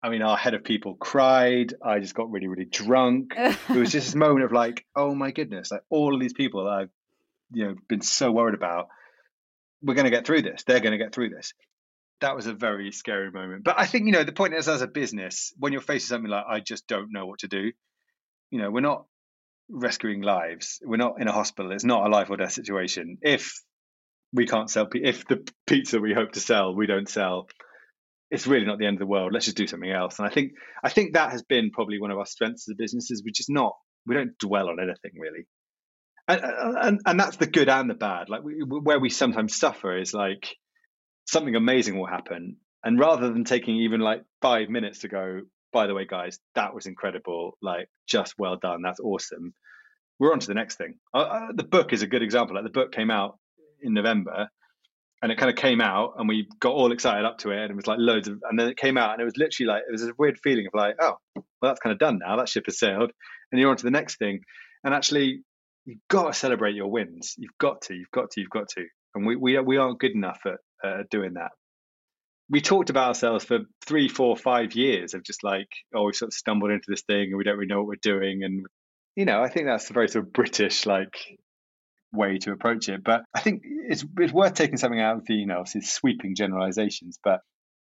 I mean, our head of people cried. I just got really, really drunk. It was just this moment of like, oh my goodness, like all of these people that I've, you know, been so worried about, we're going to get through this. They're going to get through this. That was a very scary moment. But I think, you know, the point is, as a business, when you're facing something like, I just don't know what to do, you know, we're not rescuing lives. We're not in a hospital. It's not a life or death situation. If we can't sell, if the pizza we hope to sell, we don't sell, it's really not the end of the world. Let's just do something else. And I think that has been probably one of our strengths as a business is we don't dwell on anything really. And that's the good and the bad. Like where we sometimes suffer is like something amazing will happen. And rather than taking even like 5 minutes to go, by the way, guys, that was incredible. Like just well done. That's awesome. We're on to the next thing. The book is a good example. Like the book came out in November and it kind of came out and we got all excited up to it and it was like loads of, and then it came out and it was literally like, it was a weird feeling of like, oh, well, that's kind of done now. That ship has sailed and you're on to the next thing. And actually, you've got to celebrate your wins. You've got to. And we aren't good enough at doing that. We talked about ourselves for 3, 4, 5 years of just like, oh, we sort of stumbled into this thing and we don't really know what we're doing. And, you know, I think that's the very sort of British like way to approach it. But I think it's worth taking something out of the, you know, obviously sweeping generalizations. But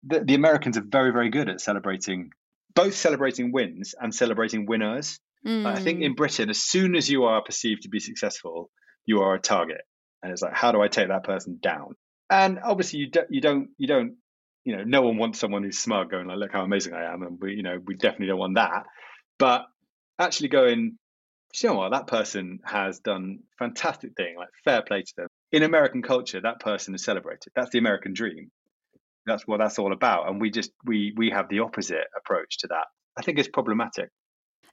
the Americans are very, very good at celebrating, both celebrating wins and celebrating winners. I think in Britain, as soon as you are perceived to be successful, you are a target, and it's like, how do I take that person down? And obviously, you don't, you know, no one wants someone who's smug going like, look how amazing I am, and we definitely don't want that. But actually going, you know what, that person has done a fantastic thing, like fair play to them. In American culture, that person is celebrated. That's the American dream. That's what that's all about, and we have the opposite approach to that. I think it's problematic.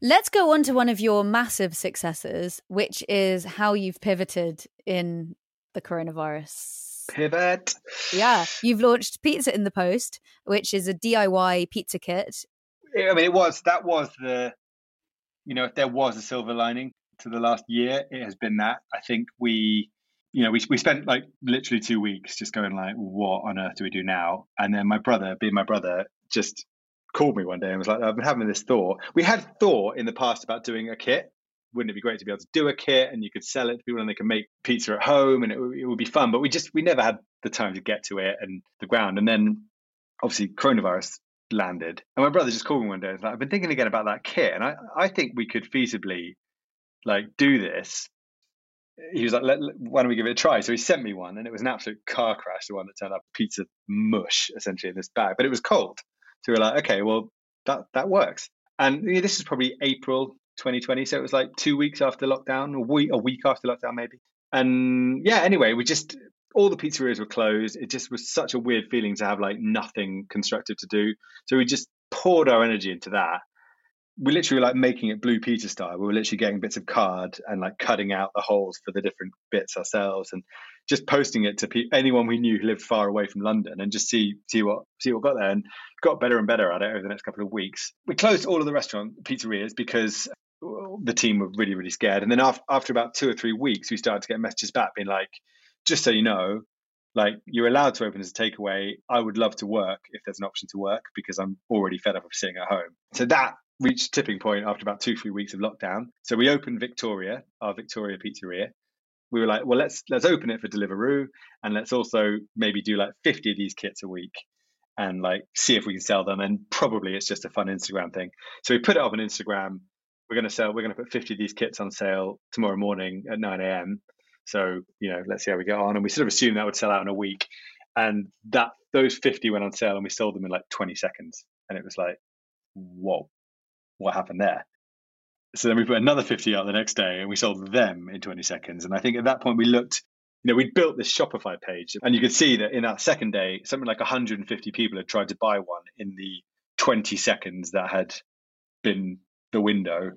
Let's go on to one of your massive successes, which is how you've pivoted in the coronavirus. Pivot. Yeah. You've launched Pizza in the Post, which is a DIY pizza kit. I mean, that was the, you know, if there was a silver lining to the last year, it has been that. I think we spent like literally 2 weeks just going like, what on earth do we do now? And then my brother, just called me one day and was like, I've been having this thought. We had thought in the past about doing a kit. Wouldn't it be great to be able to do a kit and you could sell it to people and they can make pizza at home and it would be fun, but we never had the time to get to it and the ground. And then obviously coronavirus landed and my brother just called me one day and was like, I've been thinking again about that kit and I think we could feasibly like do this. He was like, why don't we give it a try? So he sent me one and it was an absolute car crash, the one that turned up pizza mush essentially in this bag, but it was cold. So we were like, okay, well, that works. And you know, this is probably April 2020. So it was like 2 weeks after lockdown, a week after lockdown, maybe. And yeah, anyway, all the pizzerias were closed. It just was such a weird feeling to have like nothing constructive to do. So we just poured our energy into that. We literally were like making it Blue Peter style. We were literally getting bits of card and like cutting out the holes for the different bits ourselves and just posting it to anyone we knew who lived far away from London and just see what got there, and got better and better at it over the next couple of weeks. We closed all of the restaurant pizzerias because the team were really, really scared. And then after about 2 or 3 weeks, we started to get messages back being like, just so you know, like you're allowed to open as a takeaway. I would love to work if there's an option to work because I'm already fed up of sitting at home. So that reached tipping point after about 2-3 weeks of lockdown. So we opened Victoria, our Victoria pizzeria. We were like, well, let's open it for Deliveroo and let's also maybe do like 50 of these kits a week and like see if we can sell them. And probably it's just a fun Instagram thing. So we put it up on Instagram. We're going to put 50 of these kits on sale tomorrow morning at 9 a.m. So, you know, let's see how we get on. And we sort of assumed that would sell out in a week. And those 50 went on sale and we sold them in like 20 seconds. And it was like, whoa, what happened there? So then we put another 50 out the next day and we sold them in 20 seconds. And I think at that point we looked, you know, we'd built this Shopify page and you could see that in that second day, something like 150 people had tried to buy one in the 20 seconds that had been the window.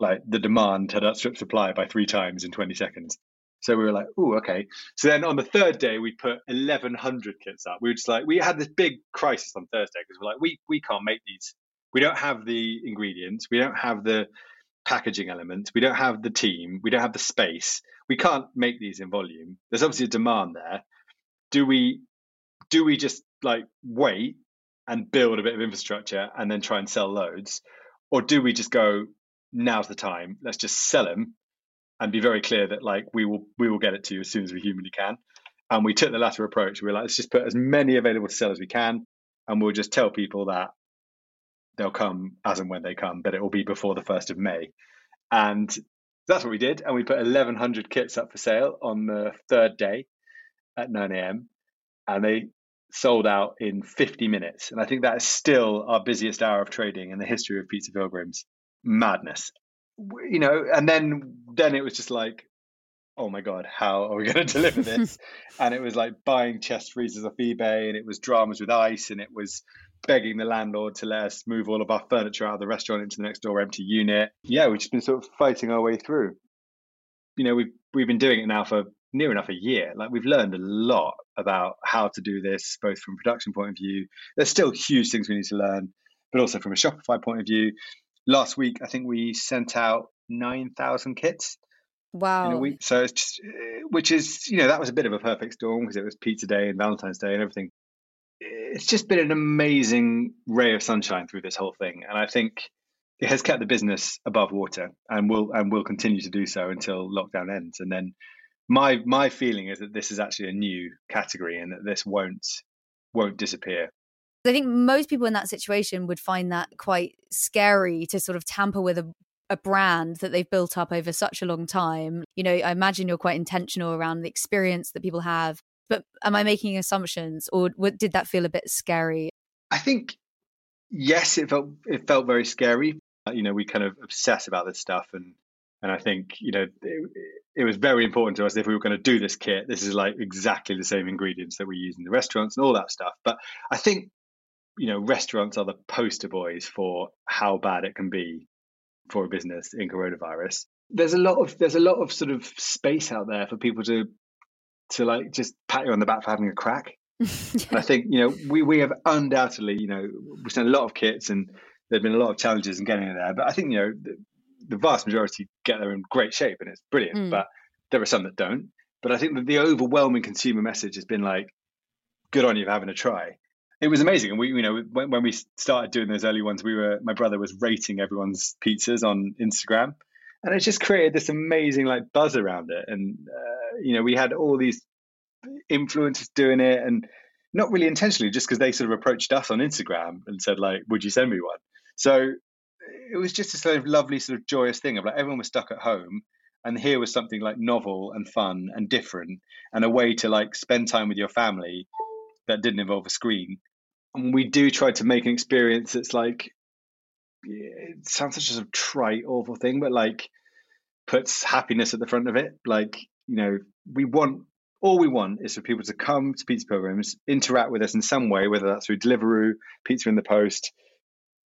Like the demand had outstripped supply by 3 times in 20 seconds. So we were like, ooh, okay. So then on the third day, we put 1,100 kits up. We were just like, we had this big crisis on Thursday because we're like, we can't make these. We don't have the ingredients. We don't have the packaging elements. We don't have the team. We don't have the space. We can't make these in volume. There's obviously a demand there. Do we just like wait and build a bit of infrastructure and then try and sell loads? Or do we just go, now's the time, let's just sell them and be very clear that like we will get it to you as soon as we humanly can? And we took the latter approach. We were like, let's just put as many available to sell as we can, and we'll just tell people that they'll come as and when they come, but it will be before the 1st of May. And that's what we did. And we put 1,100 kits up for sale on the third day at 9 a.m. And they sold out in 50 minutes. And I think that is still our busiest hour of trading in the history of Pizza Pilgrims. Madness. You know, and then it was just like, oh my God, how are we going to deliver this? And it was like buying chest freezers off eBay, and it was dramas with ice, and it was begging the landlord to let us move all of our furniture out of the restaurant into the next door empty unit. Yeah, we've just been sort of fighting our way through. You know, we've been doing it now for near enough a year. Like, we've learned a lot about how to do this, both from a production point of view. There's still huge things we need to learn, but also from a Shopify point of view. Last week, I think we sent out 9,000 kits. Wow. In a week. So it's just, which is, you know, that was a bit of a perfect storm because it was Pizza Day and Valentine's Day and everything. It's just been an amazing ray of sunshine through this whole thing. And I think it has kept the business above water and will continue to do so until lockdown ends. And then my feeling is that this is actually a new category and that this won't disappear. I think most people in that situation would find that quite scary, to sort of tamper with a brand that they've built up over such a long time. You know, I imagine you're quite intentional around the experience that people have. But am I making assumptions, or did that feel a bit scary? I think, yes, it felt very scary. You know, we kind of obsess about this stuff. And I think, you know, it was very important to us, if we were going to do this kit, this is like exactly the same ingredients that we use in the restaurants and all that stuff. But I think, you know, restaurants are the poster boys for how bad it can be for a business in coronavirus. There's a lot of sort of space out there for people to like just pat you on the back for having a crack. Yeah. And I think, you know, we have undoubtedly, you know, we've sent a lot of kits and there've been a lot of challenges in getting there, but I think, you know, the vast majority get there in great shape and it's brilliant, but there are some that don't. But I think that the overwhelming consumer message has been like, good on you for having a try. It was amazing. And we, you know, when we started doing those early ones, my brother was rating everyone's pizzas on Instagram. And it just created this amazing like buzz around it. And, you know, we had all these influencers doing it, and not really intentionally, just because they sort of approached us on Instagram and said, like, would you send me one? So it was just this sort of lovely sort of joyous thing of like, everyone was stuck at home, and here was something like novel and fun and different and a way to like spend time with your family that didn't involve a screen. And we do try to make an experience that's like, it sounds such a trite, awful thing, but like puts happiness at the front of it. Like, you know, all we want is for people to come to Pizza Pilgrims, interact with us in some way, whether that's through Deliveroo, Pizza in the Post,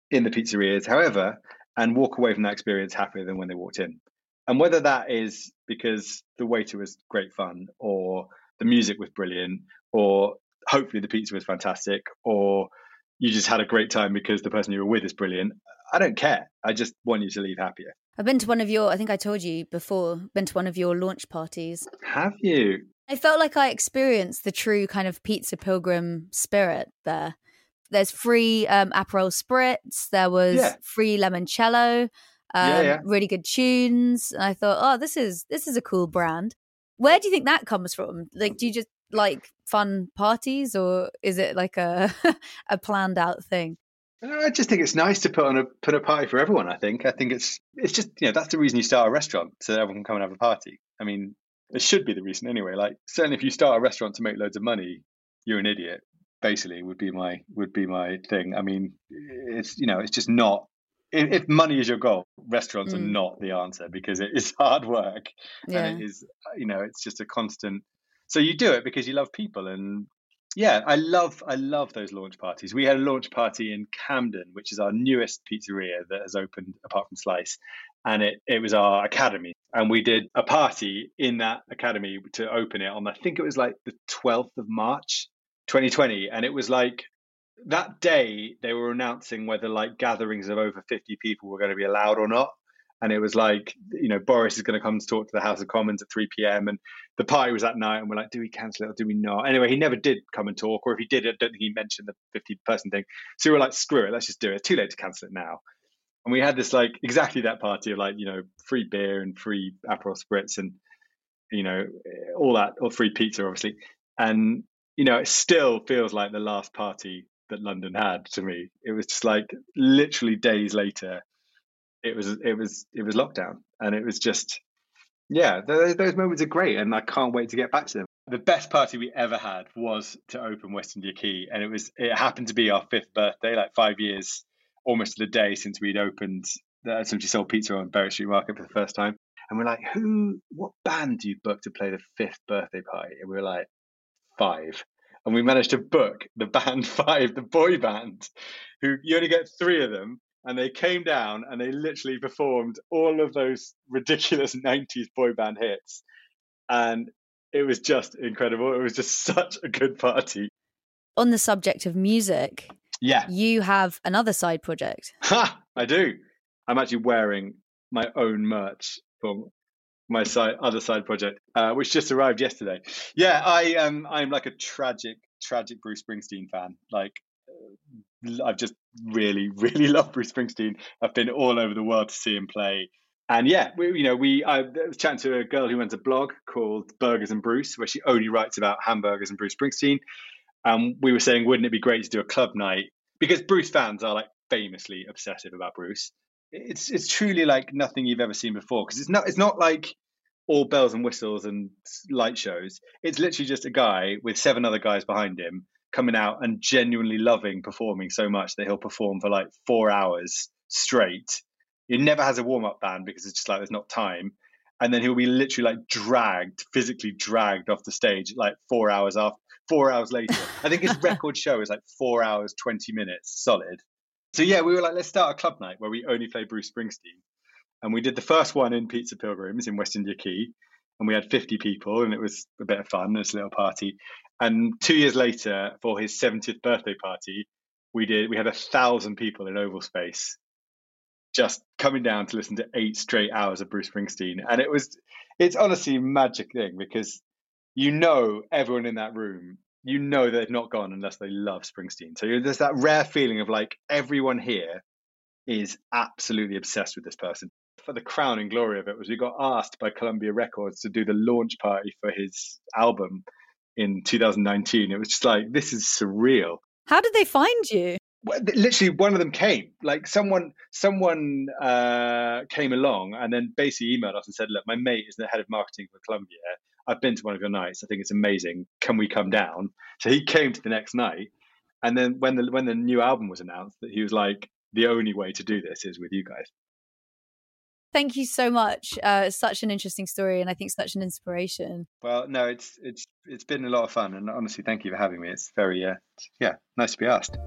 in the pizzerias, however, and walk away from that experience happier than when they walked in. And whether that is because the waiter was great fun, or the music was brilliant, or hopefully the pizza was fantastic, or you just had a great time because the person you were with is brilliant, I don't care. I just want you to leave happier. I've been to one of your, I think I told you before, been to one of your launch parties. Have you? I felt like I experienced the true kind of Pizza Pilgrim spirit there. There's free Aperol Spritz. There was free limoncello, really good tunes. And I thought, oh, this is a cool brand. Where do you think that comes from? Like, do you just like fun parties, or is it like a planned out thing? I just think it's nice to put a party for everyone. I think it's just, you know, that's the reason you start a restaurant, so that everyone can come and have a party. I mean, it should be the reason anyway. Like, certainly if you start a restaurant to make loads of money, you're an idiot, basically, would be my thing. I mean, it's, you know, it's just not, if money is your goal, restaurants are not the answer, because it is hard work and it is, you know, it's just a constant. So you do it because you love people. And yeah, I love those launch parties. We had a launch party in Camden, which is our newest pizzeria that has opened apart from Slice. And it was our academy. And we did a party in that academy to open it on, I think it was like the 12th of March, 2020. And it was like that day they were announcing whether like gatherings of over 50 people were going to be allowed or not. And it was like, you know, Boris is going to come to talk to the House of Commons at 3 p.m. And the party was that night. And we're like, do we cancel it or do we not? Anyway, he never did come and talk. Or if he did, I don't think he mentioned the 50-person thing. So we were like, screw it. Let's just do it. It's too late to cancel it now. And we had this like exactly that party of like, you know, free beer and free Aperol Spritz and, you know, all that, or free pizza, obviously. And, you know, it still feels like the last party that London had to me. It was just like literally days later. It was lockdown, and it was just, yeah, those moments are great, and I can't wait to get back to them. The best party we ever had was to open West India Quay, and it happened to be our 5th birthday, like 5 years almost to the day since we'd opened the Simply Soul Pizza on Berwick Street Market for the first time. And we're like, what band do you book to play the 5th birthday party? And we were like, 5. And we managed to book the band 5, the boy band, who you only get 3 of them. And they came down and they literally performed all of those ridiculous 90s boy band hits. And it was just incredible. It was just such a good party. On the subject of music, yeah, you have another side project. Ha! I do. I'm actually wearing my own merch from my other side project, which just arrived yesterday. Yeah, I'm like a tragic Bruce Springsteen fan. Like, I've just really, really loved Bruce Springsteen. I've been all over the world to see him play. And yeah, I was chatting to a girl who runs a blog called Burgers and Bruce, where she only writes about hamburgers and Bruce Springsteen. We were saying, wouldn't it be great to do a club night? Because Bruce fans are like famously obsessive about Bruce. It's truly like nothing you've ever seen before, because it's not like all bells and whistles and light shows. It's literally just a guy with 7 other guys behind him coming out and genuinely loving performing so much that he'll perform for like 4 hours straight. He never has a warm-up band because it's just like there's not time. And then he'll be literally like physically dragged off the stage like 4 hours after, 4 hours later. I think his record show is like 4 hours, 20 minutes solid. So yeah, we were like, let's start a club night where we only play Bruce Springsteen. And we did the first one in Pizza Pilgrims in West India Quay. And we had 50 people, and it was a bit of fun, this little party. And 2 years later, for his 70th birthday party, we had 1,000 people in Oval Space just coming down to listen to 8 straight hours of Bruce Springsteen. And it's honestly a magic thing, because you know everyone in that room, you know they've not gone unless they love Springsteen. So there's that rare feeling of like, everyone here is absolutely obsessed with this person. For the crown and glory of it was we got asked by Columbia Records to do the launch party for his album in 2019. It was just like, this is surreal. How did they find you? Well, literally one of them came, like someone came along and then basically emailed us and said, look, my mate is the head of marketing for Columbia. I've been to one of your nights. I think it's amazing. Can we come down? So he came to the next night. And then when the new album was announced, that he was like, the only way to do this is with you guys. Thank you so much. Such an interesting story, and I think such an inspiration. Well, no, it's been a lot of fun, and honestly, thank you for having me. It's very nice to be asked.